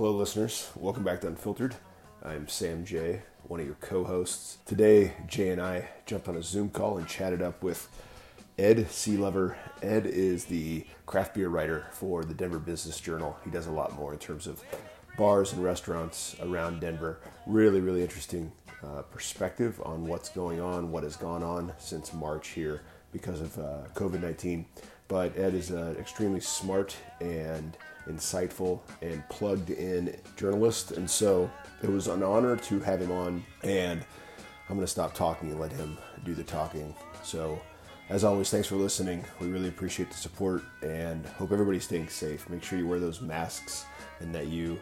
Hello listeners, welcome back to Unfiltered. I'm Sam J, one of your co-hosts. Today, Jay and I jumped on a Zoom call and chatted up with Ed Sealover. Ed is the craft beer writer for the Denver Business Journal. He does a lot more in terms of bars and restaurants around Denver. Really, really interesting perspective on what's going on, what has gone on since March here because of COVID-19. But Ed is an extremely smart and insightful and plugged in journalist, and so it was an honor to have him on, and I'm going to stop talking and let him do the talking. So as always, thanks for listening. We really appreciate the support and hope everybody's staying safe. Make sure you wear those masks and that you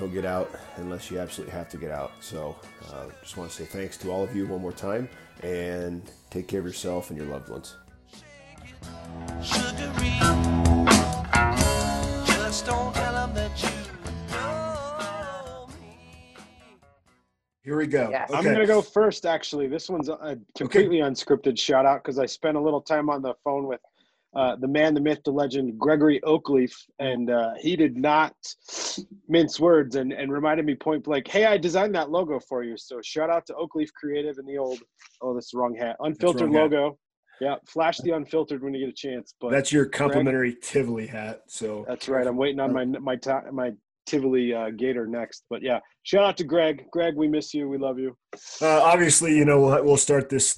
don't get out unless you absolutely have to get out. So just want to say thanks to all of you one more time, and take care of yourself and your loved ones. Here we go. Yes. Okay. I'm going to go first, actually. This one's a completely unscripted shout out because I spent a little time on the phone with the man, the myth, the legend, Gregory Oakleaf, and he did not mince words and reminded me point blank, hey, I designed that logo for you. So shout out to Oakleaf Creative and the old, oh, that's the wrong hat, Unfiltered wrong logo. Hat. Yeah, flash the Unfiltered when you get a chance. But that's your complimentary Tivoli hat. So that's right. I'm waiting on my Tivoli Gator next. But yeah, shout out to Greg. Greg, we miss you. We love you. Obviously, you know, we'll start this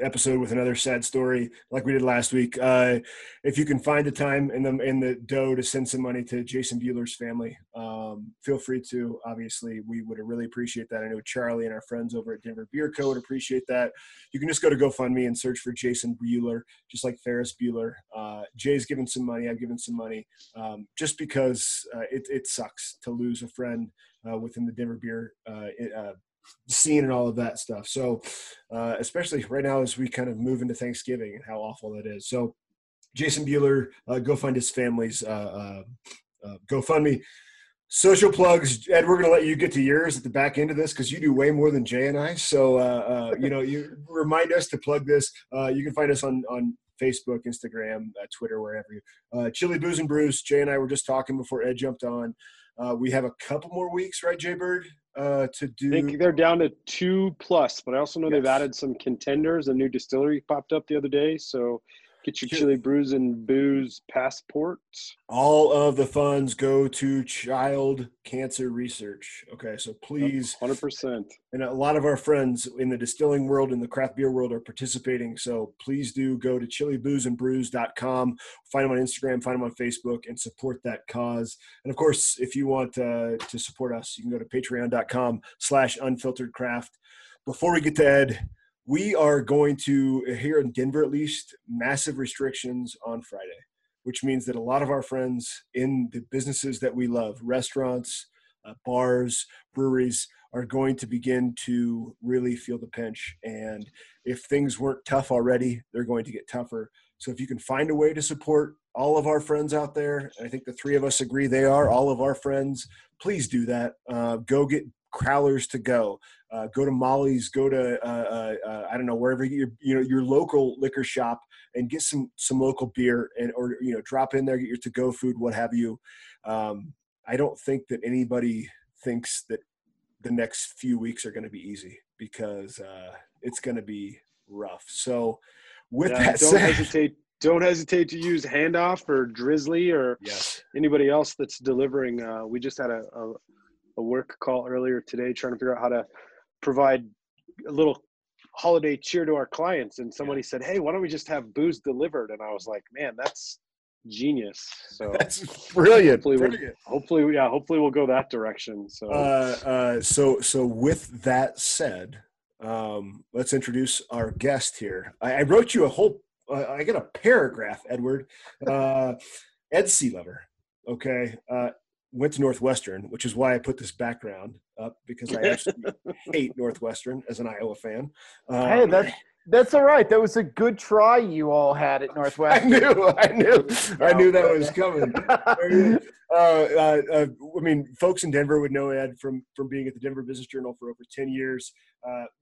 episode with another sad story like we did last week. If you can find the time in the dough to send some money to Jason Buehler's family, feel free to. Obviously, we would really appreciate that. I know Charlie and our friends over at Denver Beer Co. would appreciate that. You can just go to GoFundMe and search for Jason Buehler, just like Ferris Bueller. Jay's given some money. I've given some money, just because it sucks to lose a friend within the Denver beer scene and all of that stuff. So especially right now as we kind of move into Thanksgiving and how awful that is. So Jason Buehler, go find his family's GoFundMe. Social plugs, Ed, we're going to let you get to yours at the back end of this because you do way more than Jay and I. So, you remind us to plug this. You can find us on Facebook, Instagram, Twitter, wherever. Chili Booze and Brews, Jay and I were just talking before Ed jumped on. We have a couple more weeks, right, Jay Bird, to do? I think they're down to 2+, but I also know they've added some contenders. A new distillery popped up the other day, so get your Chili Brews and Booze passport. All of the funds go to child cancer research. Okay, so please. 100%. And a lot of our friends in the distilling world and the craft beer world are participating, so please do go to chiliboozeandbrews.com, find them on Instagram, find them on Facebook, and support that cause. And, of course, if you want to support us, you can go to patreon.com/unfilteredcraft. Before we get to Ed, we are going to, here in Denver at least, massive restrictions on Friday, which means that a lot of our friends in the businesses that we love, restaurants, bars, breweries, are going to begin to really feel the pinch. And if things weren't tough already, they're going to get tougher. So if you can find a way to support all of our friends out there, I think the three of us agree they are all of our friends, please do that. Go get Crowlers to go. Go to Molly's, go to, I don't know, wherever your local liquor shop and get some local beer or drop in there, get your to-go food, what have you. I don't think that anybody thinks that the next few weeks are going to be easy because it's going to be rough. So with that said, don't hesitate to use Handoff or Drizzly or anybody else that's delivering. We just had a work call earlier today trying to figure out how to provide a little holiday cheer to our clients, and somebody said, hey, why don't we just have booze delivered? And I was like, man, that's genius. So that's brilliant. Hopefully we'll go that direction. So so with that said, let's introduce our guest here. I wrote you a whole I got a paragraph, Edward. Ed Sealover, okay, went to Northwestern, which is why I put this background up, because I actually hate Northwestern as an Iowa fan. Hey, that's all right. That was a good try you all had at Northwestern. I knew that was coming. I mean, folks in Denver would know Ed from being at the Denver Business Journal for over 10 years.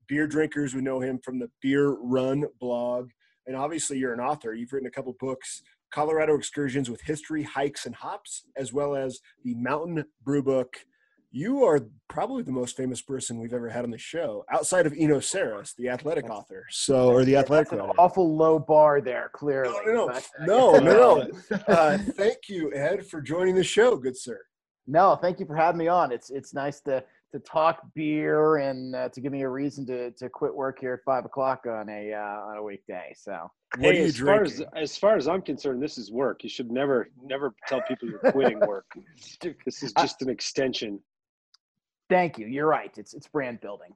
Beer drinkers would know him from the Beer Run blog. And obviously you're an author. You've written a couple books. Colorado Excursions with History, Hikes, and Hops, as well as the Mountain Brew Book. You are probably the most famous person we've ever had on the show, outside of Eno Saris, the athletic author. So, or the athletic writer. An awful low bar there, clearly. No. Thank you, Ed, for joining the show, good sir. No, thank you for having me on. It's nice to talk beer and to give me a reason to quit work here at 5 o'clock on a weekday. So, hey, as far as I'm concerned, this is work. You should never tell people you're quitting work. This is just an extension. Thank you. You're right. It's brand building.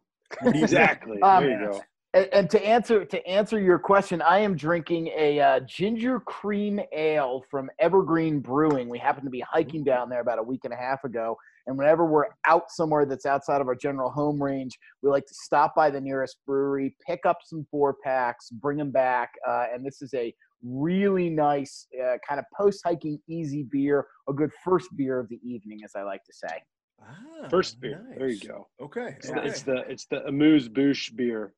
Exactly. There you go. And to answer your question, I am drinking a ginger cream ale from Evergreen Brewing. We happened to be hiking down there about a week and a half ago, and whenever we're out somewhere that's outside of our general home range, we like to stop by the nearest brewery, pick up some 4-packs, bring them back, and this is a really nice kind of post-hiking easy beer, a good first beer of the evening, as I like to say. Ah, first beer. Nice. There you go. Okay. It's the amuse-bouche beer.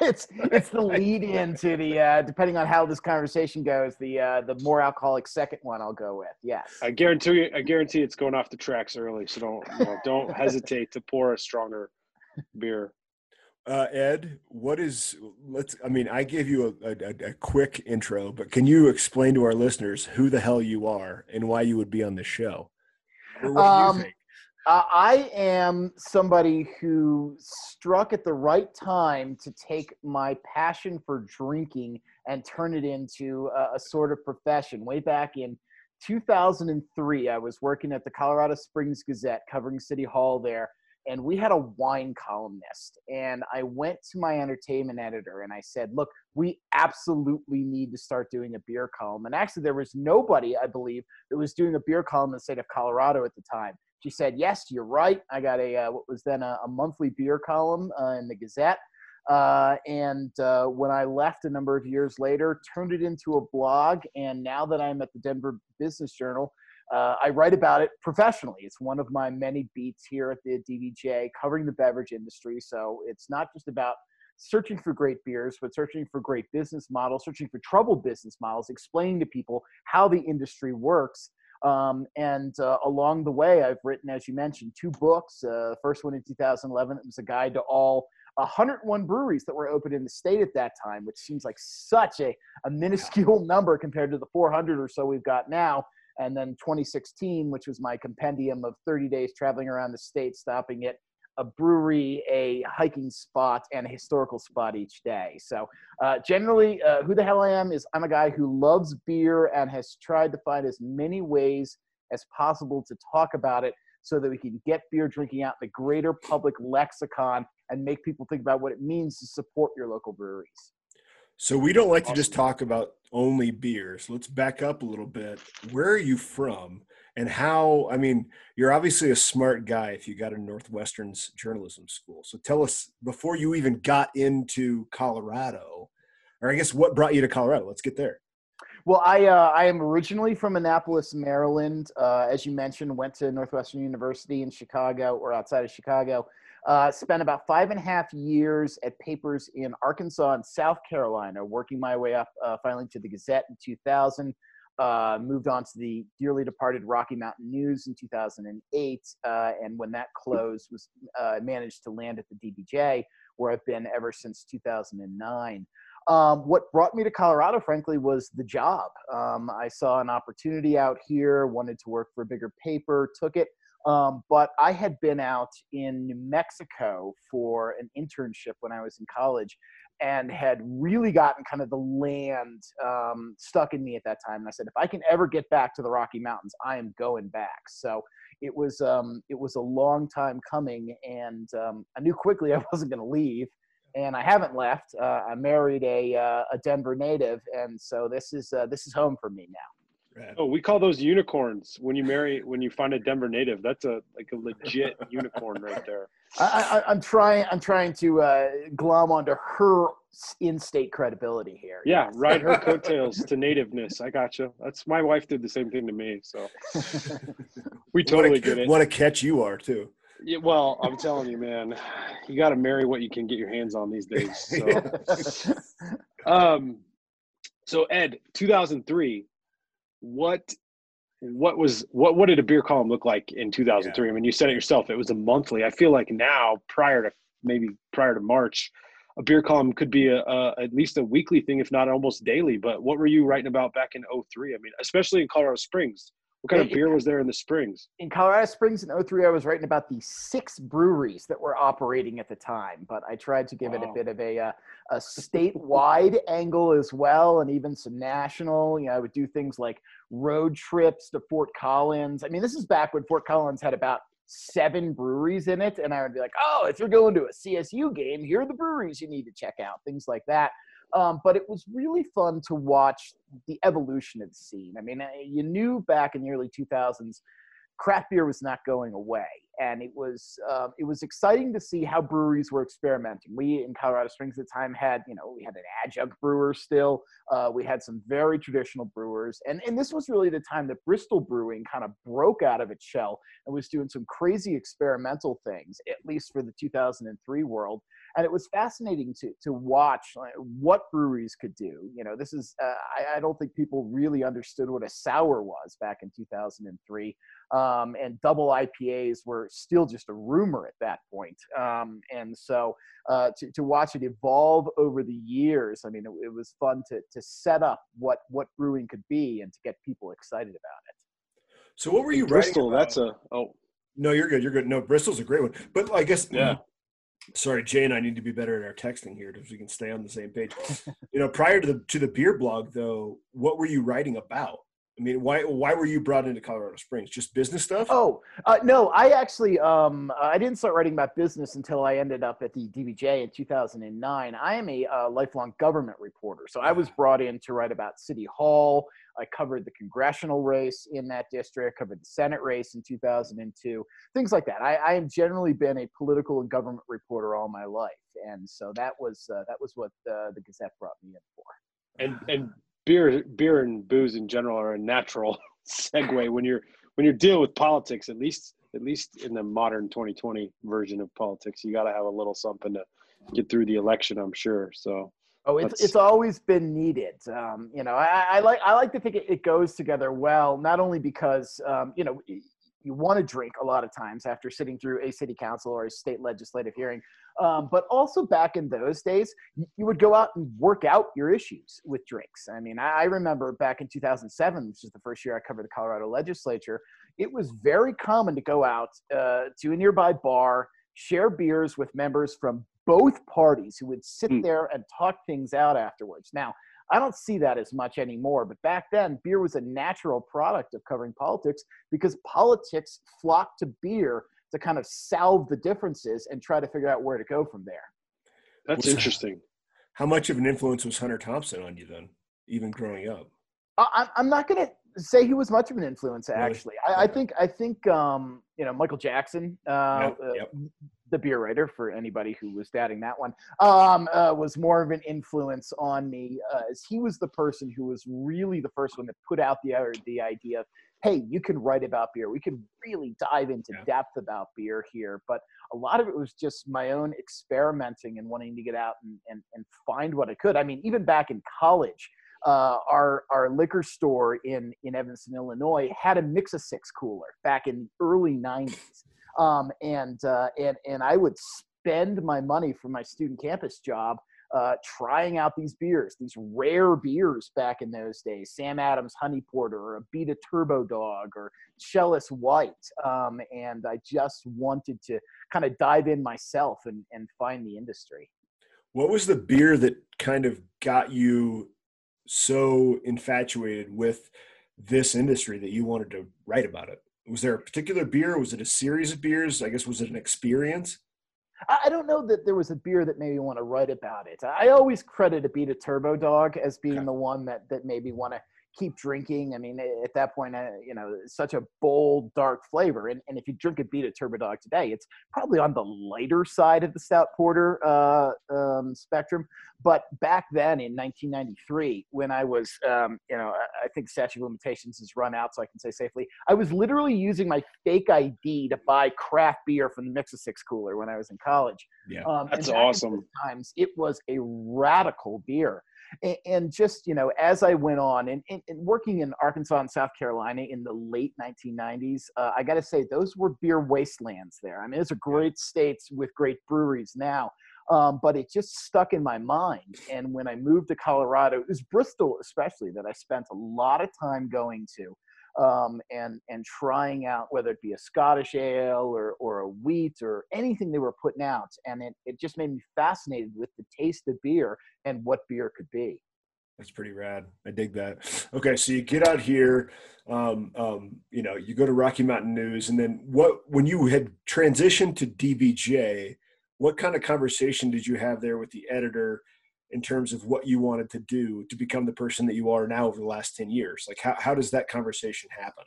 it's the lead in to the depending on how this conversation goes, the more alcoholic second one I'll go with. Yes, I guarantee it's going off the tracks early, so don't hesitate to pour a stronger beer. Ed, I gave you a quick intro, but can you explain to our listeners who the hell you are and why you would be on this show? Or what do you think? I am somebody who struck at the right time to take my passion for drinking and turn it into a sort of profession. Way back in 2003, I was working at the Colorado Springs Gazette covering City Hall there, and we had a wine columnist. And I went to my entertainment editor and I said, look, we absolutely need to start doing a beer column. And actually there was nobody, I believe, that was doing a beer column in the state of Colorado at the time. She said, yes, you're right. I got a monthly beer column in the Gazette. And when I left a number of years later, turned it into a blog. And now that I'm at the Denver Business Journal, I write about it professionally. It's one of my many beats here at the DBJ covering the beverage industry. So it's not just about searching for great beers, but searching for great business models, searching for troubled business models, explaining to people how the industry works. And along the way, I've written, as you mentioned, 2 books. The first one in 2011, it was a guide to all 101 breweries that were open in the state at that time, which seems like such a minuscule number compared to the 400 or so we've got now. And then 2016, which was my compendium of 30 days traveling around the state, stopping at a brewery, a hiking spot, and a historical spot each day. So generally, who the hell I am is I'm a guy who loves beer and has tried to find as many ways as possible to talk about it so that we can get beer drinking out the greater public lexicon and make people think about what it means to support your local breweries. So we don't like to just talk about only beers. Let's back up a little bit. Where are you from? And you're obviously a smart guy if you got in Northwestern's journalism school. So tell us, before you even got into Colorado, or I guess what brought you to Colorado? Let's get there. Well, I am originally from Annapolis, Maryland. As you mentioned, went to Northwestern University in Chicago, or outside of Chicago. Spent about 5.5 years at papers in Arkansas and South Carolina, working my way up finally to the Gazette in 2000. Moved on to the dearly departed Rocky Mountain News in 2008, and when that closed, was managed to land at the DBJ, where I've been ever since 2009. What brought me to Colorado, frankly, was the job. I saw an opportunity out here, wanted to work for a bigger paper, took it, but I had been out in New Mexico for an internship when I was in college, and had really gotten kind of the land stuck in me at that time. And I said, if I can ever get back to the Rocky Mountains, I am going back. So it was a long time coming, and I knew quickly I wasn't going to leave, and I haven't left. I married a Denver native, and so this is home for me now. Right. Oh, we call those unicorns when you find a Denver native. That's a legit unicorn right there. I'm trying to glom onto her in-state credibility here. Yeah, yes. Ride her coattails to nativeness. I gotcha. That's my wife did the same thing to me. So we totally get it. What a catch you are too. Yeah, well, I'm telling you, man, you got to marry what you can get your hands on these days. So, Ed, 2003. What did a beer column look like in 2003? Yeah. I mean, you said it yourself, it was a monthly. I feel like now, prior to March, a beer column could be a at least a weekly thing, if not almost daily. But what were you writing about back in 03? I mean, especially in Colorado Springs. What kind of beer was there in the Springs? In Colorado Springs in 03, I was writing about the 6 breweries that were operating at the time. But I tried to give it a bit of a statewide angle as well, and even some national. You know, I would do things like road trips to Fort Collins. I mean, this is back when Fort Collins had about 7 breweries in it, and I would be like, oh, if you're going to a CSU game, here are the breweries you need to check out, things like that. But it was really fun to watch the evolution of the scene. I mean, you knew back in the early 2000s, craft beer was not going away, and it was exciting to see how breweries were experimenting. We in Colorado Springs at the time had, you know, we had an adjunct brewer still. We had some very traditional brewers, and this was really the time that Bristol Brewing kind of broke out of its shell and was doing some crazy experimental things, at least for the 2003 world. And it was fascinating to watch what breweries could do. You know, this is I don't think people really understood what a sour was back in 2003. And double IPAs were still just a rumor at that point. And so to watch it evolve over the years, I mean, it was fun to set up what brewing could be and to get people excited about it. So what were you writing Bristol, about? That's no, you're good. You're good. No, Bristol's a great one. But I guess, yeah. Sorry, Jay and I need to be better at our texting here because we can stay on the same page. You know, prior to the beer blog though, what were you writing about? I mean, why were you brought into Colorado Springs? Just business stuff? Oh, no, I actually, I didn't start writing about business until I ended up at the DBJ in 2009. I am a lifelong government reporter. So I was brought in to write about City Hall. I covered the congressional race in that district, covered the Senate race in 2002, things like that. I have generally been a political and government reporter all my life. And so that was what the Gazette brought me in for. And beer and booze in general are a natural segue when you're dealing with politics, at least in the modern 2020 version of politics. You got to have a little something to get through the election, I'm sure. So it's always been needed. You know, I like to think it goes together well, not only because you know, you want to drink a lot of times after sitting through a city council or a state legislative hearing. But also back in those days, you would go out and work out your issues with drinks. I mean, I remember back in 2007, which is the first year I covered the Colorado legislature, it was very common to go out to a nearby bar, share beers with members from both parties who would sit there and talk things out afterwards. Now, I don't see that as much anymore, but back then, beer was a natural product of covering politics because politics flocked to beer to kind of salve the differences and try to figure out where to go from there. That's interesting. How much of an influence was Hunter Thompson on you then, even growing up? I'm not going to say he was much of an influence, actually. Really? I think you know, Michael Jackson, the beer writer, for anybody who was doubting that one, was more of an influence on me, as he was the person who was really the first one that put out the idea of, hey, you can write about beer. We can really dive into depth about beer here. But a lot of it was just my own experimenting and wanting to get out and find what I could. I mean, even back in college, our liquor store in Evanston, Illinois, had a mix-of-six cooler back in the early 90s. And I would spend my money from my student campus job trying out these beers, these rare beers back in those days, Sam Adams Honey Porter or Abita Turbo Dog or Shellis White. And I just wanted to kind of dive in myself and find the industry. What was the beer that kind of got you so infatuated with this industry that you wanted to write about it? Was there a particular beer? Was it a series of beers? I guess, was it an experience? I don't know that there was a beer that made me want to write about it. I always credit Abita Turbo Dog as being the one that made me want to keep drinking. I mean, at that point, you know, such a bold, dark flavor. And if you drink Abita Turbo Dog today, it's probably on the lighter side of the stout porter spectrum. But back then in 1993, when I was, you know, I think statute of limitations has run out, so I can say safely, I was literally using my fake ID to buy craft beer from the Mix-a-Six cooler when I was in college. Yeah, that's awesome. Times it was a radical beer. And just, you know, as I went on and working in Arkansas and South Carolina in the late 1990s, I got to say those were beer wastelands there. I mean, it's a great states with great breweries now, but it just stuck in my mind. And when I moved to Colorado, it was Bristol especially that I spent a lot of time going to. And trying out, whether it be a Scottish ale or a wheat or anything they were putting out. And it just made me fascinated with the taste of beer and what beer could be. That's pretty rad. I dig that. Okay. So you get out here, you know, you go to Rocky Mountain News, and then when you had transitioned to DBJ, what kind of conversation did you have there with the editor in terms of what you wanted to do to become the person that you are now over the last 10 years? Like how does that conversation happen?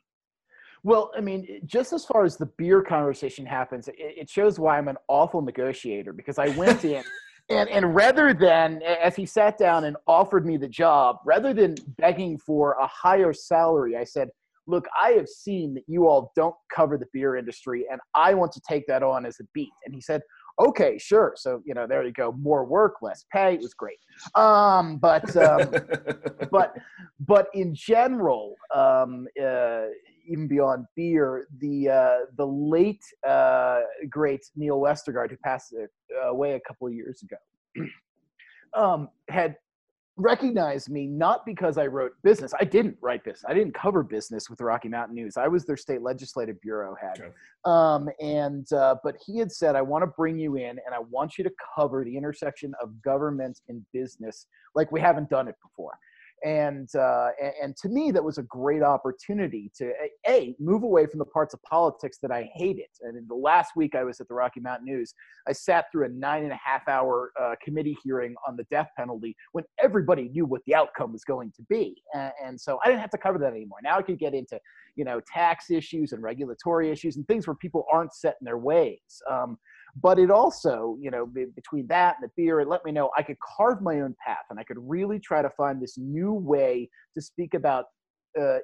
Well, I mean, just as far as the beer conversation happens, it shows why I'm an awful negotiator, because I went in and rather than, as he sat down and offered me the job, rather than begging for a higher salary, I said, look, I have seen that you all don't cover the beer industry and I want to take that on as a beat. And he said, okay, sure. So, you know, there you go. More work, less pay. It was great. But in general, even beyond beer, the late, great Neil Westergaard, who passed away a couple of years ago, had recognized me not because I wrote business. I didn't write business. I didn't cover business with the Rocky Mountain News. I was their state legislative bureau head. Okay. But he had said, I want to bring you in and I want you to cover the intersection of government and business like we haven't done it before. And to me, that was a great opportunity to move away from the parts of politics that I hated. And in the last week I was at the Rocky Mountain News, I sat through a 9.5-hour committee hearing on the death penalty when everybody knew what the outcome was going to be. And so I didn't have to cover that anymore. Now I could get into, you know, tax issues and regulatory issues and things where people aren't set in their ways. But it also, you know, between that and the beer, it let me know I could carve my own path and I could really try to find this new way to speak about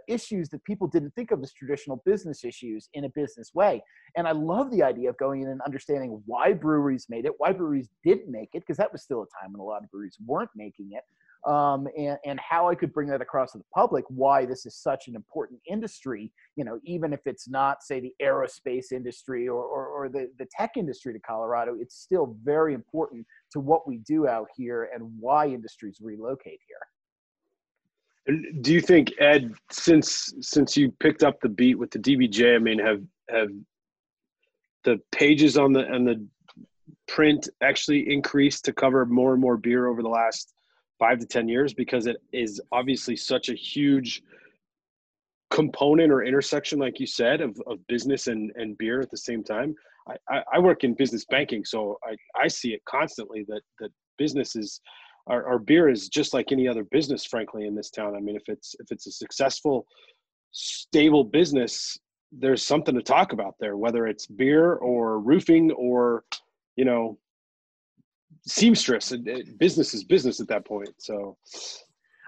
issues that people didn't think of as traditional business issues in a business way. And I love the idea of going in and understanding why breweries made it, why breweries didn't make it, because that was still a time when a lot of breweries weren't making it. And how I could bring that across to the public, why this is such an important industry, you know, even if it's not, say, the aerospace industry or the tech industry to Colorado, it's still very important to what we do out here and why industries relocate here. Do you think, Ed, since you picked up the beat with the DBJ, I mean, have the pages on the print actually increased to cover more and more beer over the last 5 to 10 years, because it is obviously such a huge component or intersection, like you said, of business and beer at the same time? I work in business banking, so I see it constantly that businesses or beer is just like any other business, frankly, in this town. I mean, if it's a successful, stable business, there's something to talk about there, whether it's beer or roofing or, you know, seamstress. Business is business at that point. So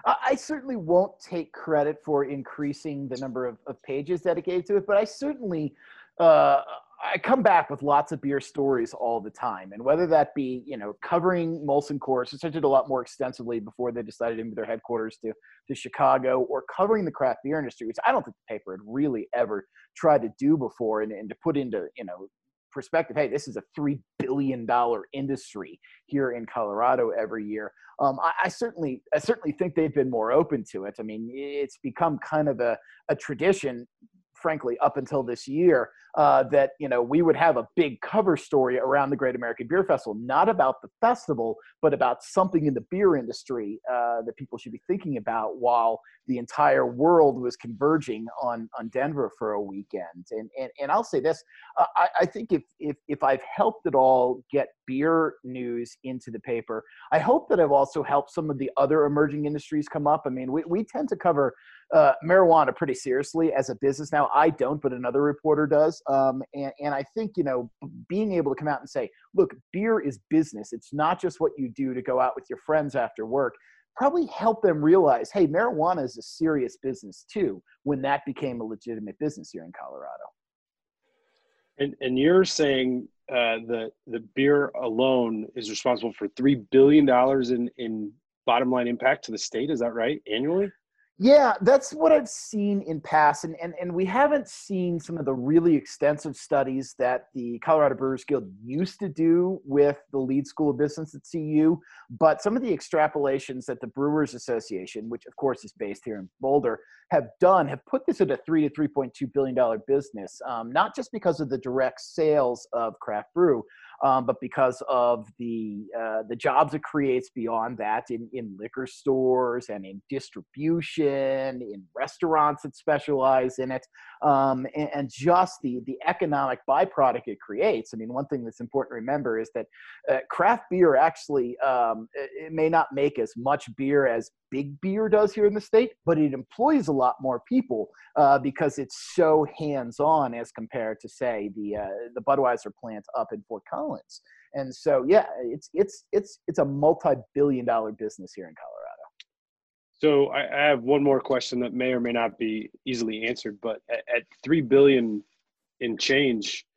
I certainly won't take credit for increasing the number of pages dedicated to it, but I certainly I come back with lots of beer stories all the time. And whether that be, you know, covering Molson Coors, which I did a lot more extensively before they decided to move their headquarters to Chicago, or covering the craft beer industry, which I don't think the paper had really ever tried to do before and to put into, you know, perspective, hey, this is a $3 billion industry here in Colorado every year. I certainly think they've been more open to it. I mean, it's become kind of a tradition, frankly, up until this year, that, you know, we would have a big cover story around the Great American Beer Festival, not about the festival, but about something in the beer industry that people should be thinking about while the entire world was converging on Denver for a weekend. And I'll say this, I think if I've helped at all get beer news into the paper, I hope that I've also helped some of the other emerging industries come up. I mean, we tend to cover marijuana pretty seriously as a business now. I don't, but another reporter does. And I think, you know, being able to come out and say, look, beer is business. It's not just what you do to go out with your friends after work. Probably help them realize, hey, marijuana is a serious business too, when that became a legitimate business here in Colorado. And you're saying the beer alone is responsible for $3 billion in bottom line impact to the state. Is that right? Annually? Yeah, that's what I've seen in past, and we haven't seen some of the really extensive studies that the Colorado Brewers Guild used to do with the lead school of business at CU, but some of the extrapolations that the Brewers Association, which of course is based here in Boulder, have done, have put this at a $3 to $3.2 billion business, not just because of the direct sales of craft brew, but because of the jobs it creates beyond that in liquor stores and in distribution, in restaurants that specialize in it, and just the economic byproduct it creates. I mean, one thing that's important to remember is that craft beer actually, it may not make as much beer as big beer does here in the state, but it employs a lot more people because it's so hands-on as compared to, say, the Budweiser plant up in Fort Collins. And so, yeah, it's a multi-billion-dollar business here in Colorado. So I have one more question that may or may not be easily answered, but at $3 billion in change,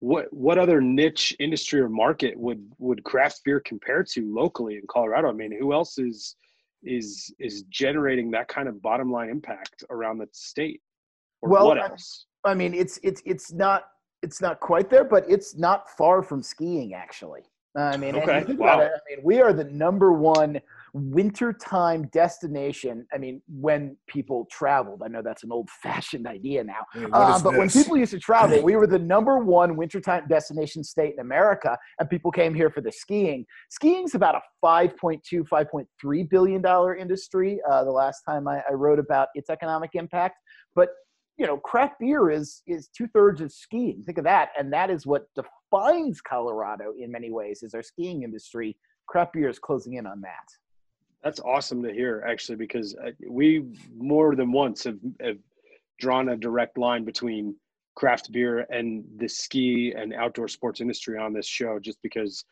what other niche industry or market would craft beer compare to locally in Colorado? I mean, who else is generating that kind of bottom line impact around the state? Or well, what else? I mean, it's not quite there, but it's not far from skiing, actually. I mean, okay. And think wow. about it, I mean, we are the number one wintertime destination. I mean, when people traveled, I know that's an old-fashioned idea now, but when people used to travel, we were the number one wintertime destination state in America, and people came here for the skiing. Skiing's about a $5.2, $5.3 billion industry the last time I wrote about its economic impact. But you know, craft beer is 2/3 of skiing. Think of that. And that is what defines Colorado in many ways, is our skiing industry. Craft beer is closing in on that. That's awesome to hear, actually, because we more than once have drawn a direct line between craft beer and the ski and outdoor sports industry on this show, just because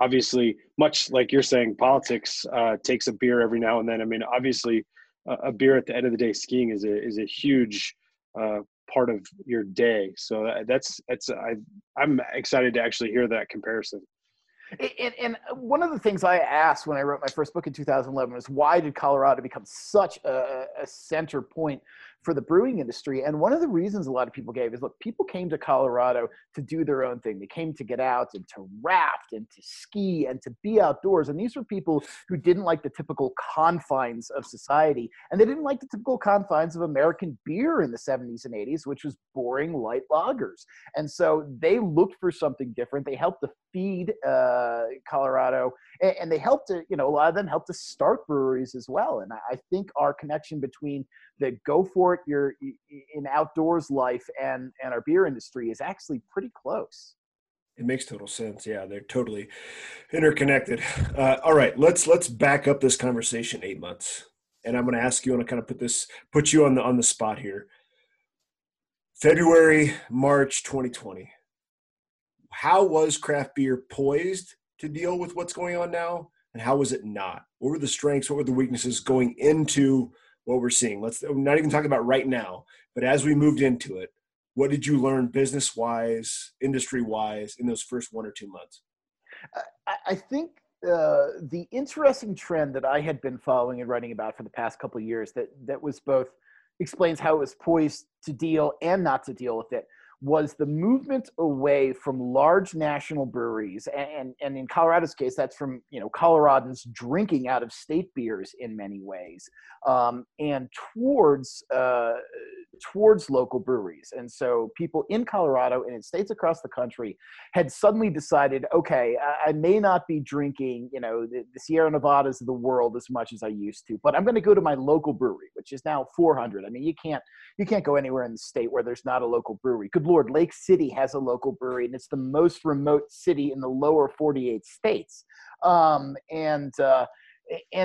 obviously, much like you're saying, politics takes a beer every now and then. I mean, obviously, a beer at the end of the day, skiing is a huge part of your day. So I'm excited to actually hear that comparison. And one of the things I asked when I wrote my first book in 2011 was, why did Colorado become such a center point for the brewing industry? And one of the reasons a lot of people gave is, look, people came to Colorado to do their own thing. They came to get out and to raft and to ski and to be outdoors. And these were people who didn't like the typical confines of society. And they didn't like the typical confines of American beer in the 70s and 80s, which was boring light lagers. And so they looked for something different. They helped to feed Colorado, and they helped to, you know, a lot of them helped to start breweries as well. And I think our connection between the go for it your in outdoors life and our beer industry is actually pretty close. It makes total sense. Yeah, they're totally interconnected. All right, let's back up this conversation 8 months, and I'm going to ask you, and I kind of put you on the spot here. February, March, 2020. How was craft beer poised to deal with what's going on now, and how was it not? What were the strengths? What were the weaknesses going into what we're seeing? Let's not even talk about right now, but as we moved into it, what did you learn business-wise, industry-wise in those first 1 or 2 months? I think the interesting trend that I had been following and writing about for the past couple of years that was both explains how it was poised to deal and not to deal with it, was the movement away from large national breweries, and in Colorado's case, that's from, you know, Coloradans drinking out of state beers in many ways, and towards local breweries. And so people in Colorado and in states across the country had suddenly decided, okay, I may not be drinking, you know, the Sierra Nevadas of the world as much as I used to, but I'm going to go to my local brewery, which is now 400. I mean, you can't go anywhere in the state where there's not a local brewery. Good Lord, Lake City has a local brewery, and it's the most remote city in the lower 48 states. And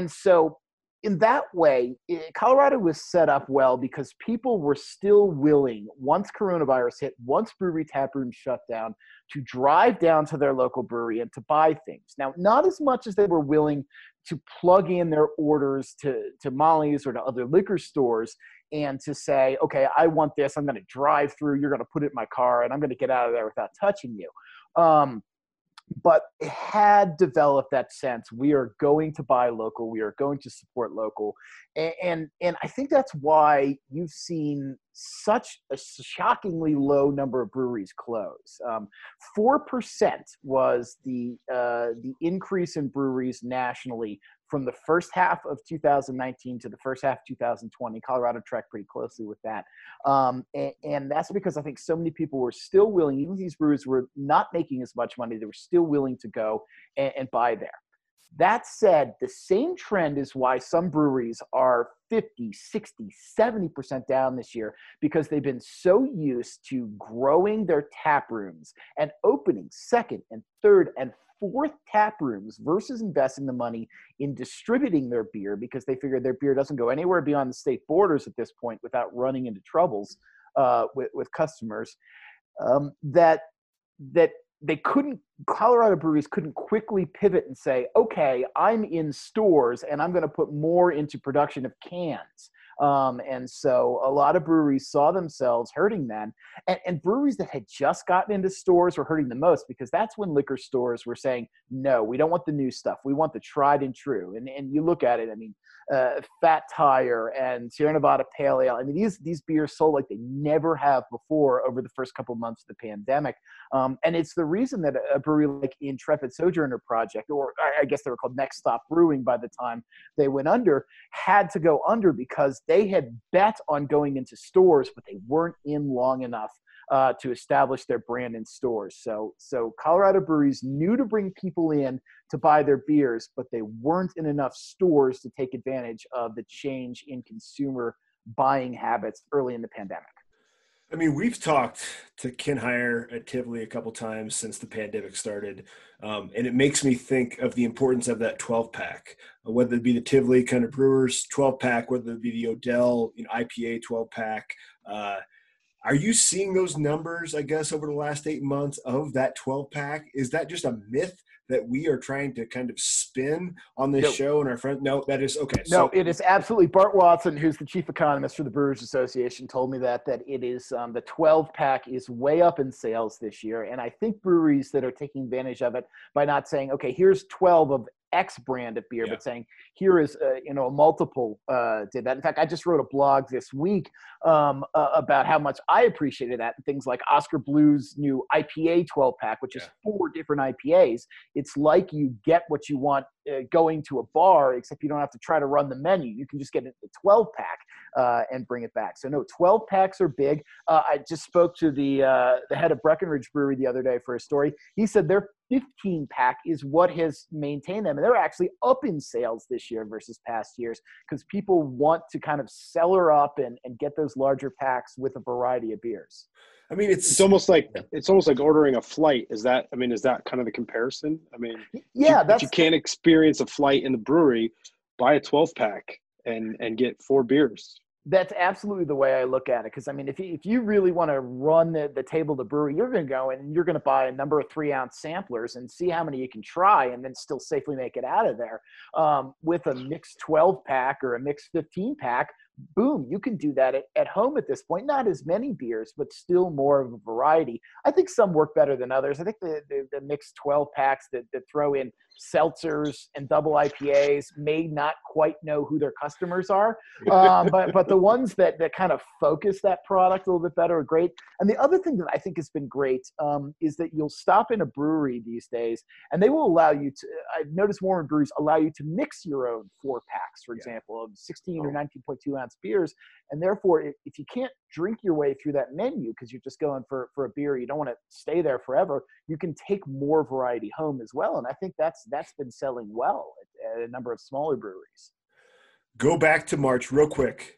so in that way, Colorado was set up well because people were still willing, once coronavirus hit, once brewery tap rooms shut down, to drive down to their local brewery and to buy things. Now, not as much as they were willing to plug in their orders to Molly's or to other liquor stores and to say, okay, I want this, I'm going to drive through, you're going to put it in my car, and I'm going to get out of there without touching you. but it had developed that sense, we are going to buy local, we are going to support local. And I think that's why you've seen such a shockingly low number of breweries close. 4% was the increase in breweries nationally from the first half of 2019 to the first half of 2020. Colorado tracked pretty closely with that. And that's because I think so many people were still willing, even these breweries were not making as much money, they were still willing to go and buy there. That said, the same trend is why some breweries are 50, 60, 70% down this year, because they've been so used to growing their tap rooms and opening second and third and fourth tap rooms versus investing the money in distributing their beer, because they figure their beer doesn't go anywhere beyond the state borders at this point without running into troubles with customers, that they couldn't, Colorado breweries couldn't quickly pivot and say, okay, I'm in stores and I'm going to put more into production of cans. And so a lot of breweries saw themselves hurting then, and breweries that had just gotten into stores were hurting the most, because that's when liquor stores were saying, no, we don't want the new stuff. We want the tried and true. And you look at it, I mean, Fat Tire and Sierra Nevada Pale Ale. I mean, these beers sold like they never have before over the first couple months of the pandemic. And it's the reason that a brewery like Intrepid Sojourner Project, or I guess they were called Next Stop Brewing by the time they went under, had to go under, because they had bet on going into stores, but they weren't in long enough to establish their brand in stores. So Colorado breweries knew to bring people in to buy their beers, but they weren't in enough stores to take advantage of the change in consumer buying habits early in the pandemic. I mean, we've talked to Ken Heyer at Tivoli a couple times since the pandemic started, and it makes me think of the importance of that 12-pack, whether it be the Tivoli kind of brewers 12-pack, whether it be the Odell, IPA 12-pack. Are you seeing those numbers, I guess, over the last 8 months of that 12-pack? Is that just a myth that we are trying to kind of spin on this show and our friend? No, that is okay. No, so it is absolutely. Bart Watson, who's the chief economist for the Brewers Association, told me that it is the 12-pack is way up in sales this year. And I think breweries that are taking advantage of it by not saying, okay, here's 12 of X brand of beer, but saying here is a multiple did that. In fact, I just wrote a blog this week about how much I appreciated that. Things like Oscar Blue's new IPA 12-pack, which is 4 different IPAs. It's like you get what you want going to a bar, except you don't have to try to run the menu. You can just get a 12-pack and bring it back. So no, 12-packs are big. I just spoke to the head of Breckenridge Brewery the other day for a story. He said their 15-pack is what has maintained them, and they're actually up in sales this year versus past years, because people want to kind of cellar up and get those larger packs with a variety of beers. I mean, it's almost like ordering a flight. Is that kind of the comparison? I mean, yeah, if you can't experience a flight in the brewery, buy a 12-pack and get 4 beers. That's absolutely the way I look at it. Because, I mean, if you really want to run the table of the brewery, you're going to go and you're going to buy a number of 3-ounce samplers and see how many you can try and then still safely make it out of there. With a mixed 12-pack or a mixed 15-pack, boom, you can do that at home at this point. Not as many beers, but still more of a variety. I think some work better than others. I think the mixed 12-packs that throw in seltzers and double IPAs may not quite know who their customers are. But the ones that kind of focus that product a little bit better are great. And the other thing that I think has been great is that you'll stop in a brewery these days and they will allow you to, I've noticed more breweries allow you to mix your own 4-packs, for example, of 16 or 19.2 ounce beers. And therefore, if you can't drink your way through that menu because you're just going for a beer, you don't want to stay there forever, you can take more variety home as well. And I think that's been selling well at a number of smaller breweries. Go back to March real quick.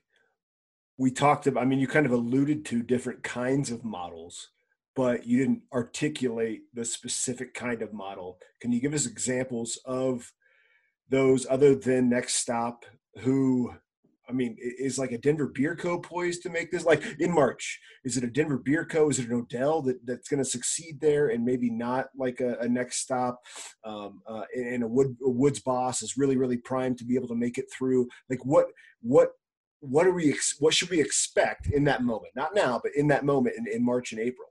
We talked about, I mean, you kind of alluded to different kinds of models, but you didn't articulate the specific kind of model. Can you give us examples of those other than Next Stop? Who, I mean, is like a Denver Beer Co. poised to make this? Like in March, is it a Denver Beer Co.? Is it an Odell that's going to succeed there and maybe not like a Next Stop? And a Woods Boss is really, really primed to be able to make it through. Like what should we expect in that moment? Not now, but in that moment in March and April.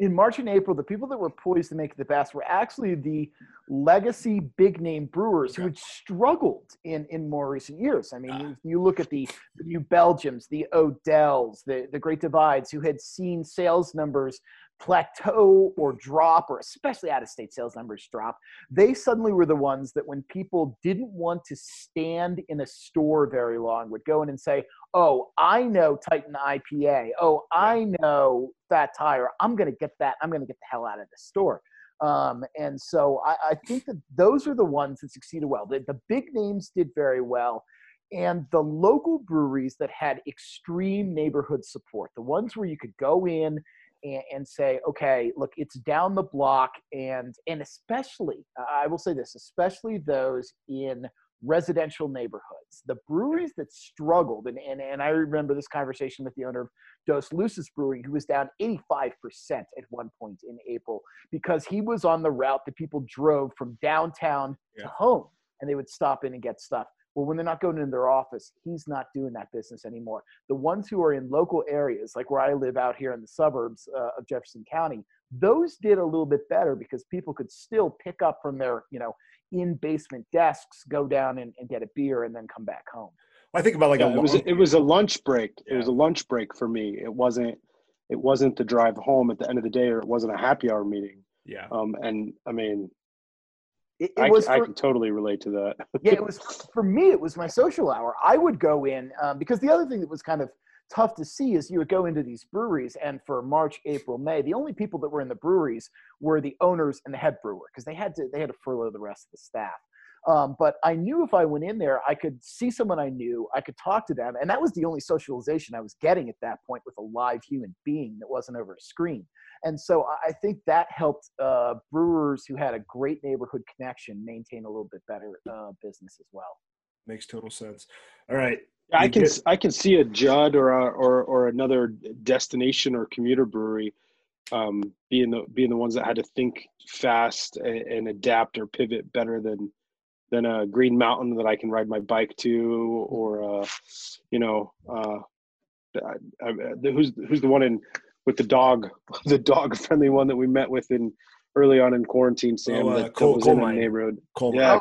in March and April, the people that were poised to make the best were actually the legacy big name brewers who had struggled in more recent years. I mean, you look at the New Belgiums, the Odells, the Great Divides, who had seen sales numbers plateau or drop, or especially out-of-state sales numbers drop. They suddenly were the ones that when people didn't want to stand in a store very long would go in and say, oh, I know Titan IPA. Oh, I know Fat Tire. I'm going to get that. I'm going to get the hell out of this store. And so I think that those are the ones that succeeded well. The big names did very well. And the local breweries that had extreme neighborhood support, the ones where you could go in and say, okay, look, it's down the block, and especially, I will say this, especially those in residential neighborhoods, the breweries that struggled, and I remember this conversation with the owner of Dos Luces Brewing, who was down 85% at one point in April, because he was on the route that people drove from downtown to home, and they would stop in and get stuff. Well, when they're not going into their office, he's not doing that business anymore. The ones who are in local areas, like where I live out here in the suburbs of Jefferson County, those did a little bit better because people could still pick up from their, in-basement desks, go down and get a beer and then come back home. I think about it was a lunch break. Yeah. It was a lunch break for me. It wasn't the drive home at the end of the day, or it wasn't a happy hour meeting. Yeah. And I mean, I can totally relate to that. Yeah, it was for me. It was my social hour. I would go in because the other thing that was kind of tough to see is you would go into these breweries, and for March, April, May, the only people that were in the breweries were the owners and the head brewer because they had to furlough the rest of the staff. But I knew if I went in there, I could see someone I knew, I could talk to them, and that was the only socialization I was getting at that point with a live human being that wasn't over a screen. And so I think that helped brewers who had a great neighborhood connection maintain a little bit better business as well. Makes total sense. All right. I can see a Judd or another destination or commuter brewery being the ones that had to think fast and adapt or pivot better than a Green Mountain that I can ride my bike to, or who's the one in with the dog friendly one that we met with in early on in quarantine, Sam, that was in the neighborhood. Coal mine. Yeah,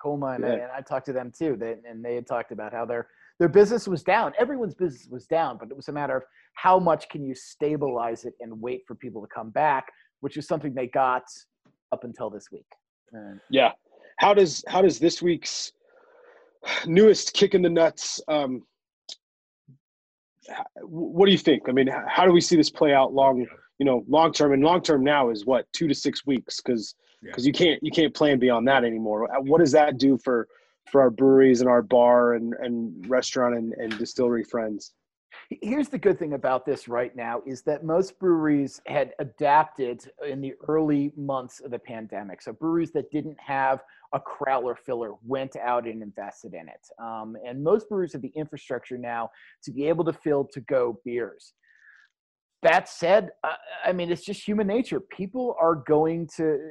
coal mine. Yeah. And I talked to them too. They had talked about how their business was down. Everyone's business was down, but it was a matter of how much can you stabilize it and wait for people to come back, which is something they got up until this week. Yeah. How does this week's newest kick in the nuts, what do you think? I mean, how do we see this play out long term? And long term now is what, 2 to 6 weeks, because you can't plan beyond that anymore. What does that do for our breweries and our bar and restaurant and distillery friends? Here's the good thing about this right now is that most breweries had adapted in the early months of the pandemic. So breweries that didn't have a crowler filler went out and invested in it. And most breweries have the infrastructure now to be able to fill to-go beers. That said, I mean, it's just human nature. People are going to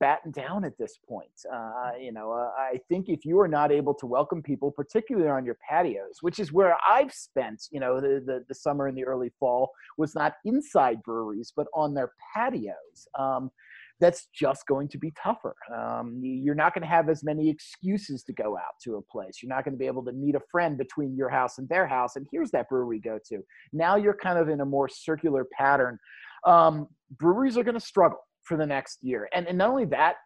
batten down at this point. I think if you are not able to welcome people, particularly on your patios, which is where I've spent, the summer and the early fall, was not inside breweries, but on their patios. That's just going to be tougher. You're not going to have as many excuses to go out to a place. You're not going to be able to meet a friend between your house and their house, and here's that brewery we go to. Now you're kind of in a more circular pattern. Breweries are going to struggle for the next year. And not only that,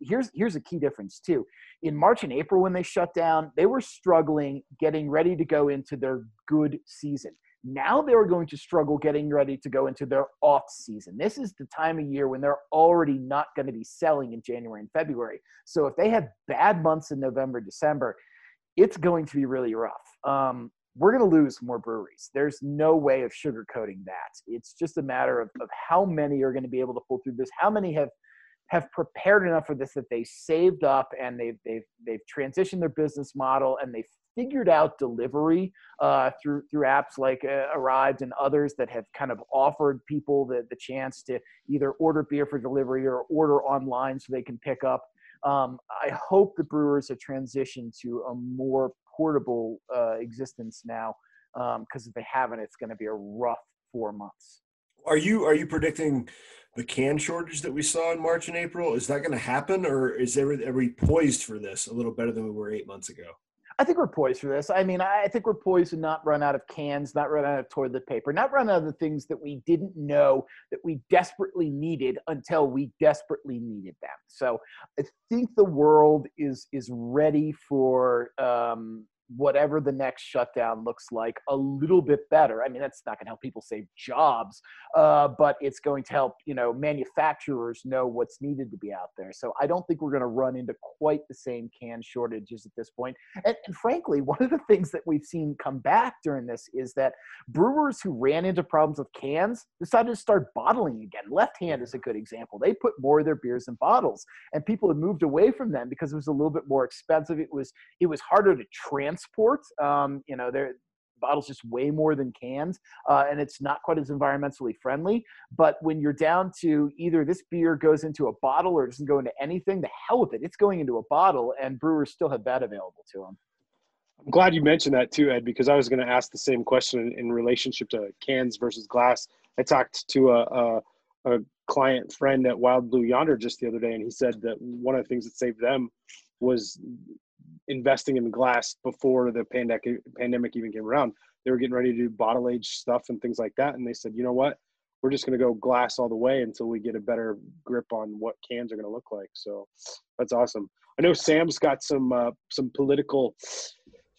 here's a key difference too. In March and April when they shut down, they were struggling getting ready to go into their good season. Now they're going to struggle getting ready to go into their off season. This is the time of year when they're already not going to be selling in January and February. So if they have bad months in November, December, it's going to be really rough. We're going to lose more breweries. There's no way of sugarcoating that. It's just a matter of how many are going to be able to pull through this, how many have prepared enough for this that they saved up and they've transitioned their business model and they've figured out delivery through apps like Arrived and others that have kind of offered people the chance to either order beer for delivery or order online so they can pick up. I hope the brewers have transitioned to a more portable existence now, because if they haven't, it's going to be a rough 4 months. Are you predicting the can shortage that we saw in March and April? Is that going to happen, or are we poised for this a little better than we were 8 months ago? I think we're poised for this. I mean, I think we're poised to not run out of cans, not run out of toilet paper, not run out of the things that we didn't know that we desperately needed until we desperately needed them. So I think the world is ready for whatever the next shutdown looks like a little bit better. I mean, that's not going to help people save jobs, but it's going to help, manufacturers know what's needed to be out there. So I don't think we're going to run into quite the same can shortages at this point. And frankly, one of the things that we've seen come back during this is that brewers who ran into problems with cans decided to start bottling again. Left Hand is a good example. They put more of their beers in bottles, and people had moved away from them because it was a little bit more expensive. It was harder to transport, their bottles just weigh more than cans, and it's not quite as environmentally friendly. But when you're down to either this beer goes into a bottle or doesn't go into anything, the hell with it, it's going into a bottle, and brewers still have that available to them. I'm glad you mentioned that too, Ed, because I was going to ask the same question in relationship to cans versus glass. I talked to a client friend at Wild Blue Yonder just the other day, and he said that one of the things that saved them was investing in glass before the pandemic even came around. They were getting ready to do bottle age stuff and things like that, and they said, you know what, we're just going to go glass all the way until we get a better grip on what cans are going to look like. So that's awesome. I know Sam's got some political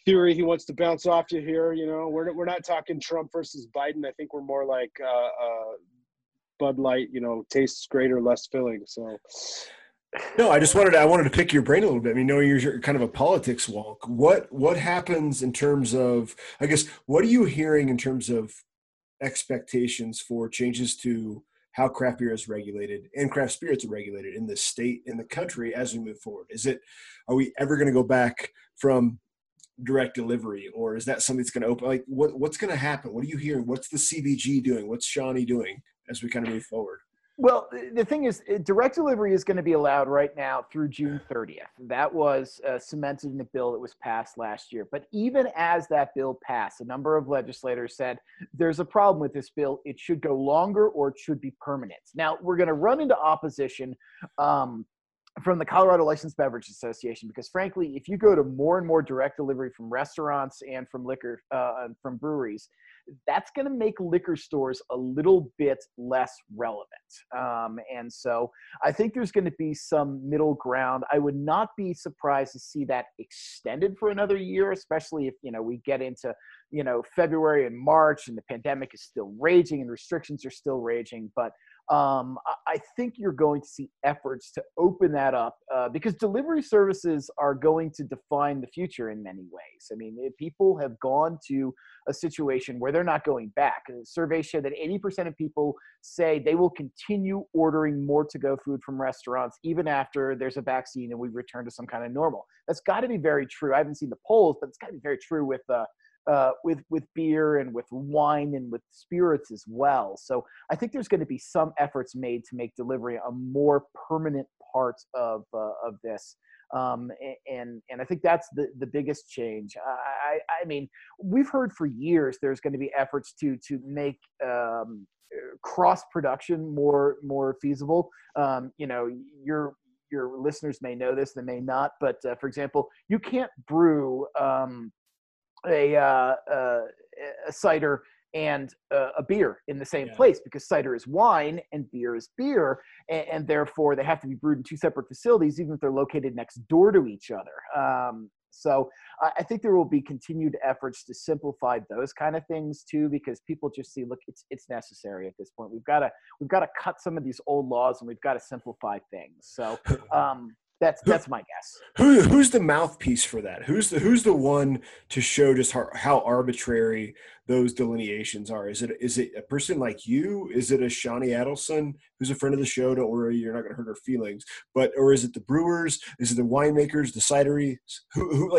theory he wants to bounce off you here. We're not talking Trump versus Biden. I think we're more like Bud Light, tastes great or less filling. So no, I wanted to pick your brain a little bit. I mean, knowing you're kind of a politics wonk, what happens in terms of, I guess, what are you hearing in terms of expectations for changes to how craft beer is regulated and craft spirits are regulated in this state, in the country, as we move forward? Are we ever going to go back from direct delivery, or is that something that's going to open? Like, what's going to happen? What are you hearing? What's the CBG doing? What's Shawnee doing as we kind of move forward? Well, the thing is, direct delivery is going to be allowed right now through June 30th. That was cemented in the bill that was passed last year. But even as that bill passed, a number of legislators said, there's a problem with this bill. It should go longer or it should be permanent. Now, we're going to run into opposition from the Colorado Licensed Beverage Association, because frankly, if you go to more and more direct delivery from restaurants and from liquor, and from breweries, that's going to make liquor stores a little bit less relevant. And so I think there's going to be some middle ground. I would not be surprised to see that extended for another year, especially if, we get into, February and March and the pandemic is still raging and restrictions are still raging. But I think you're going to see efforts to open that up because delivery services are going to define the future in many ways. I mean, if people have gone to a situation where they're not going back. Surveys show that 80% of people say they will continue ordering more to-go food from restaurants even after there's a vaccine and we return to some kind of normal. That's got to be very true. I haven't seen the polls, but it's got to be very true with beer and with wine and with spirits as well. So I think there's going to be some efforts made to make delivery a more permanent part of this. And I think that's the biggest change. I mean, we've heard for years there's going to be efforts to make cross production more feasible. Your listeners may know this, they may not, but for example, you can't brew a cider and a beer in the same place, because cider is wine and beer is beer, and therefore they have to be brewed in two separate facilities, even if they're located next door to each other. So I think there will be continued efforts to simplify those kind of things too, because people just see, look, it's necessary at this point. We've got to cut some of these old laws, and we've got to simplify things. So that's my guess. Who's the mouthpiece for that? Who's the one to show just how arbitrary those delineations are? Is it a person like you? Is it a Shawnee Adelson, who's a friend of the show? Don't worry, you're not going to hurt her feelings. But or is it the brewers? Is it the winemakers, the cideries? Who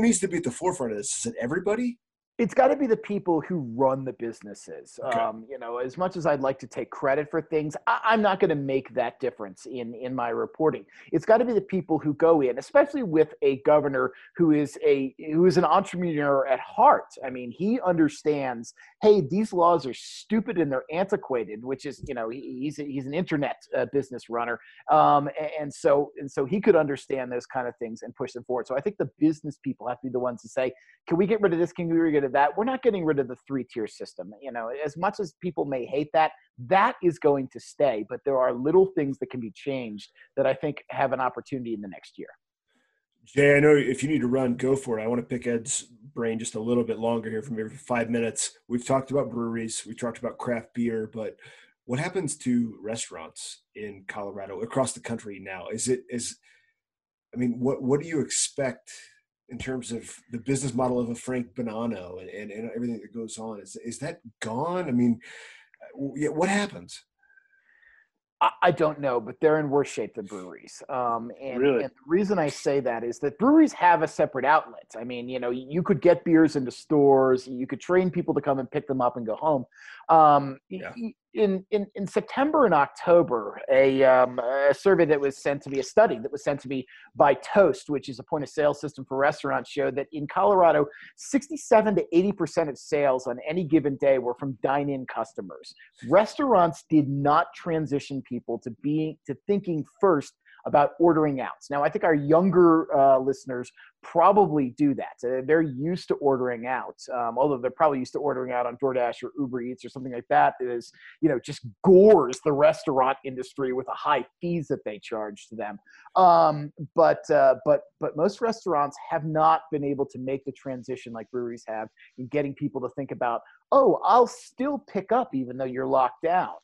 needs to be at the forefront of this? Is it everybody? It's got to be the people who run the businesses. Okay. You know, as much as I'd like to take credit for things, I'm not going to make that difference in my reporting. It's got to be the people who go in, especially with a governor who is an entrepreneur at heart. I mean, he understands, hey, these laws are stupid and they're antiquated, which is, you know, he's an internet business runner. And so he could understand those kind of things and push them forward. So I think the business people have to be the ones to say, can we get rid of this? Can we get rid of that? We're not getting rid of the three-tier system. You know, as much as people may hate that, that is going to stay, but there are little things that can be changed that I think have an opportunity in the next year. Jay, I know if you need to run, go for it. I want to pick Ed's brain just a little bit longer here for maybe 5 minutes. We've talked about breweries, we've talked about craft beer, but what happens to restaurants in Colorado, across the country now? What do you expect in terms of the business model of a Frank Bonanno and everything that goes on? Is that gone? I mean, what happens? I don't know, but they're in worse shape than breweries. And the reason I say that is that breweries have a separate outlet. I mean, you know, you could get beers into stores, you could train people to come and pick them up and go home. In September and October, a study that was sent to me by Toast, which is a point of sale system for restaurants, showed that in Colorado, 67 to 80% of sales on any given day were from dine-in customers. Restaurants did not transition people to thinking first about ordering out. Now, I think our younger listeners probably do that. They're used to ordering out, although they're probably used to ordering out on DoorDash or Uber Eats or something like that. It is, you know, just gores the restaurant industry with the high fees that they charge to them. But most restaurants have not been able to make the transition like breweries have in getting people to think about, oh, I'll still pick up even though you're locked down.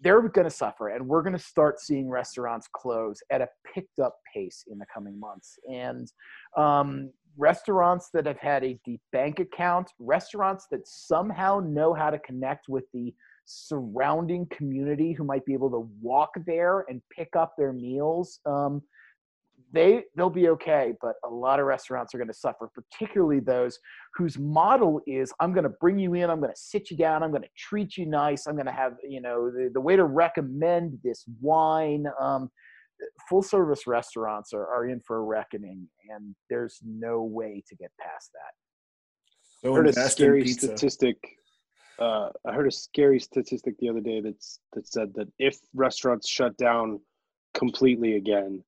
They're going to suffer, and we're going to start seeing restaurants close at a picked up pace in the coming months. And restaurants that have had a deep bank account, restaurants that somehow know how to connect with the surrounding community who might be able to walk there and pick up their meals, they'll be okay, but a lot of restaurants are going to suffer, particularly those whose model is, I'm going to bring you in, I'm going to sit you down, I'm going to treat you nice, I'm going to have, you know, the waiter recommend this wine. Full service restaurants are in for a reckoning, and there's no way to get past that. So I heard a scary statistic. I heard a scary statistic the other day that said that if restaurants shut down completely again,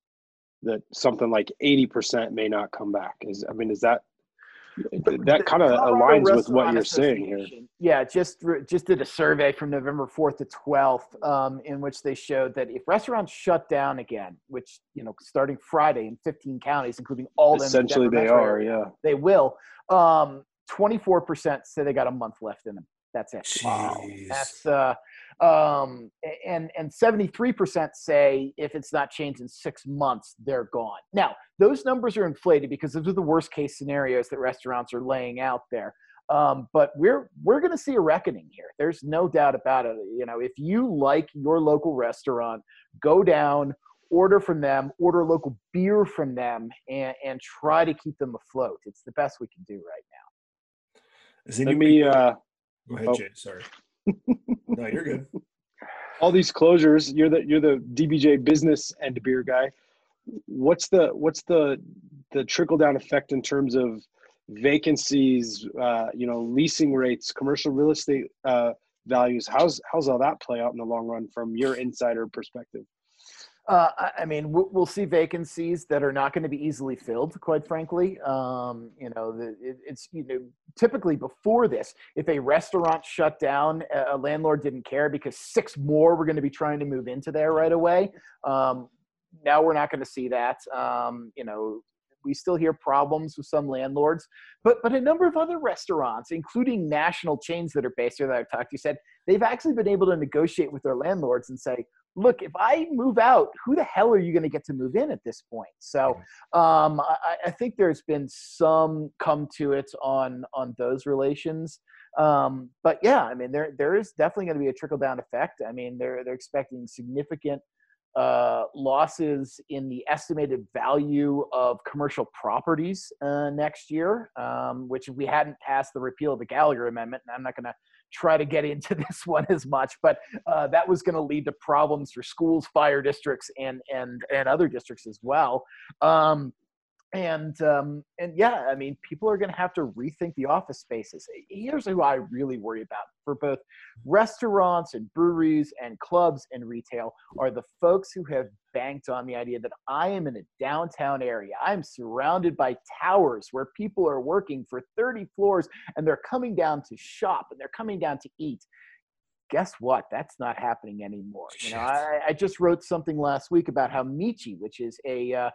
that something like 80% may not come back. That kind of aligns with what you're saying here. Yeah, just did a survey from November 4th to 12th in which they showed that if restaurants shut down again, which, you know, starting Friday in 15 counties, including all them essentially in the Denver metro area, they will. 24% say they got a month left in them. That's it. Jeez. Wow. That's and 73% say if it's not changed in 6 months, they're gone. Now, those numbers are inflated because those are the worst case scenarios that restaurants are laying out there. But we're going to see a reckoning here. There's no doubt about it. You know, if you like your local restaurant, go down, order from them, order local beer from them, and try to keep them afloat. It's the best we can do right now. Go ahead, Jay. Sorry. No, you're good. All these closures. You're the DBJ business and beer guy. What's the trickle down effect in terms of vacancies? You know, leasing rates, commercial real estate values. How's all that play out in the long run from your insider perspective? I mean, we'll see vacancies that are not going to be easily filled, quite frankly. You know, it's, you know, typically before this, if a restaurant shut down, a landlord didn't care because 6 more were going to be trying to move into there right away. Now we're not going to see that. You know, we still hear problems with some landlords, but a number of other restaurants, including national chains that are based here that I've talked to, said they've actually been able to negotiate with their landlords and say, look, if I move out, who the hell are you going to get to move in at this point? So I think there's been some come to it on those relations. But yeah, I mean, there is definitely going to be a trickle down effect. I mean, they're expecting significant losses in the estimated value of commercial properties next year, which if we hadn't passed the repeal of the Gallagher Amendment, and I'm not going to try to get into this one as much, but that was going to lead to problems for schools, fire districts, and other districts as well. And yeah, I mean, people are going to have to rethink the office spaces. Here's who I really worry about for both restaurants and breweries and clubs and retail are the folks who have banked on the idea that I am in a downtown area. I'm surrounded by towers where people are working for 30 floors and they're coming down to shop and they're coming down to eat. Guess what? That's not happening anymore. You know, I just wrote something last week about how Michi, which is a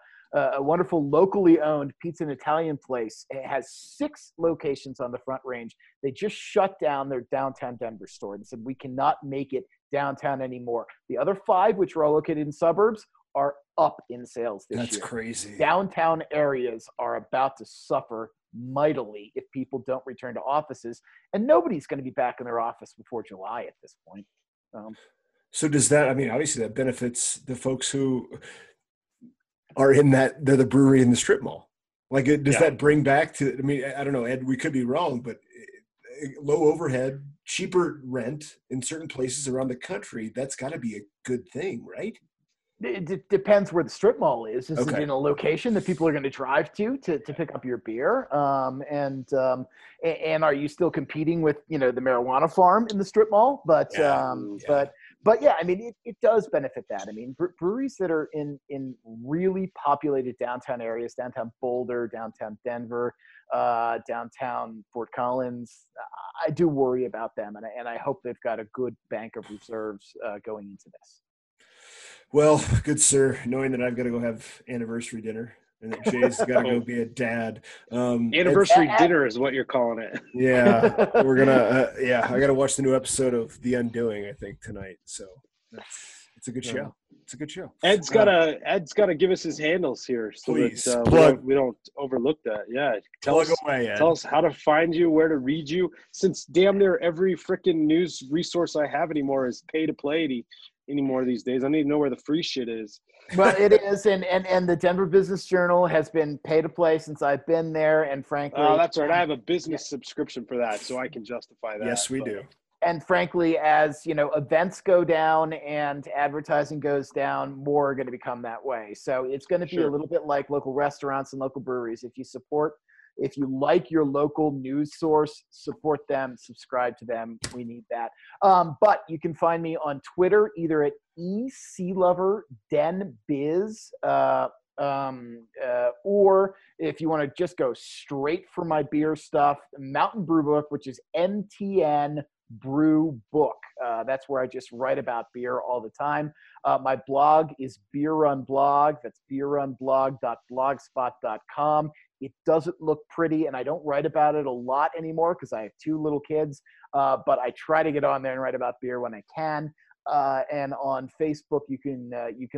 wonderful locally owned pizza and Italian place. It has 6 locations on the Front Range. They just shut down their downtown Denver store and said, we cannot make it downtown anymore. The other 5, which were all located in suburbs, are up in sales this year. That's crazy. Downtown areas are about to suffer mightily if people don't return to offices. And nobody's going to be back in their office before July at this point. So does that, I mean, obviously that benefits the folks who are in that, they're the brewery in the strip mall. Like, does that bring back to, I mean, I don't know, Ed, we could be wrong, but low overhead, cheaper rent in certain places around the country, that's got to be a good thing, right? It depends where the strip mall is. Is it in a location that people are going to drive to pick up your beer? And are you still competing with, you know, the marijuana farm in the strip mall? But yeah, I mean, it does benefit that. I mean, breweries that are in really populated downtown areas, downtown Boulder, downtown Denver, downtown Fort Collins, I do worry about them. And I hope they've got a good bank of reserves going into this. Well, good sir, knowing that I've got to go have anniversary dinner and that Jay's got to go be a dad. Anniversary dinner is what you're calling it. Yeah, we're going to, I got to watch the new episode of The Undoing, I think, tonight. So it's a good show. It's a good show. Ed's got to give us his handles here so please, that we don't overlook that. Yeah. Tell us how to find you, where to read you, since damn near every freaking news resource I have anymore is pay to play anymore these days. I need to know where the free shit is. Well, it is, and the Denver Business Journal has been pay to play since I've been there, and frankly, oh, that's right. I have a business subscription for that, so I can justify that. Yes, we do. And frankly, as you know, events go down and advertising goes down, more are going to become that way. So it's going to be a little bit like local restaurants and local breweries. If you like your local news source, support them, subscribe to them. We need that. But you can find me on Twitter, either at @ESealoverDenBiz, or if you want to just go straight for my beer stuff, Mountain Brew Book, which is MTN Brew Book. That's where I just write about beer all the time. My blog is Beer Run Blog. That's beerrunblog.blogspot.com. It doesn't look pretty, and I don't write about it a lot anymore because I have 2 little kids, but I try to get on there and write about beer when I can. And on Facebook, you can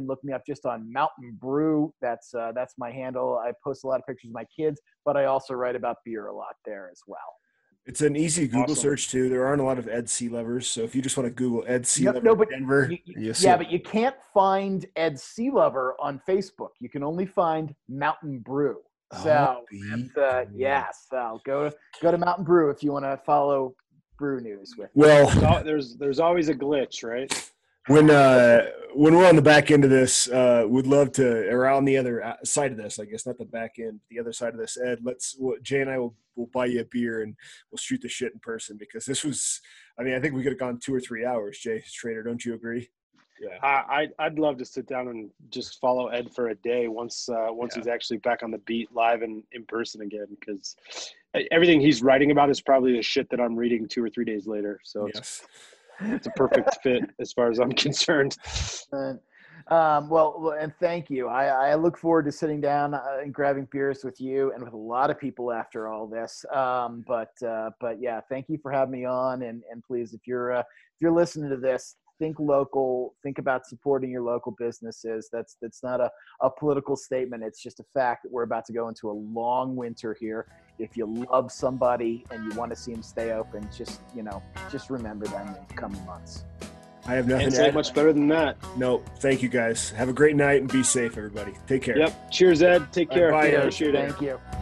look me up just on Mountain Brew. That's my handle. I post a lot of pictures of my kids, but I also write about beer a lot there as well. It's an easy Google search too. There aren't a lot of Ed Sealover, so if you just want to Google Ed Sealover Denver, but you can't find Ed Sealover on Facebook. You can only find Mountain Brew. So so go to Mountain Brew if you want to follow brew news with me. Well, there's always a glitch, right? When we're on the back end of this, we'd love to, or on the other side of this, I guess, not the back end, the other side of this, Ed, Jay and I will buy you a beer and we'll shoot the shit in person, because this was, I mean, I think we could have gone 2 or 3 hours, Jay Schrader. Don't you agree? Yeah, I'd love to sit down and just follow Ed for a day once he's actually back on the beat live and in person again, because everything he's writing about is probably the shit that I'm reading 2 or 3 days later. So it's a perfect fit as far as I'm concerned. Well, and thank you. I look forward to sitting down and grabbing beers with you and with a lot of people after all this. But yeah, thank you for having me on. And please, if you're listening to this, think local, think about supporting your local businesses. That's not a political statement. It's just a fact that we're about to go into a long winter here. If you love somebody and you want to see them stay open, just remember them in the coming months. I have nothing to add. Much better than that. No, thank you guys. Have a great night and be safe, everybody. Take care. Yep. Cheers, Ed. Take care. Bye, Ed. Appreciate it. Thank you.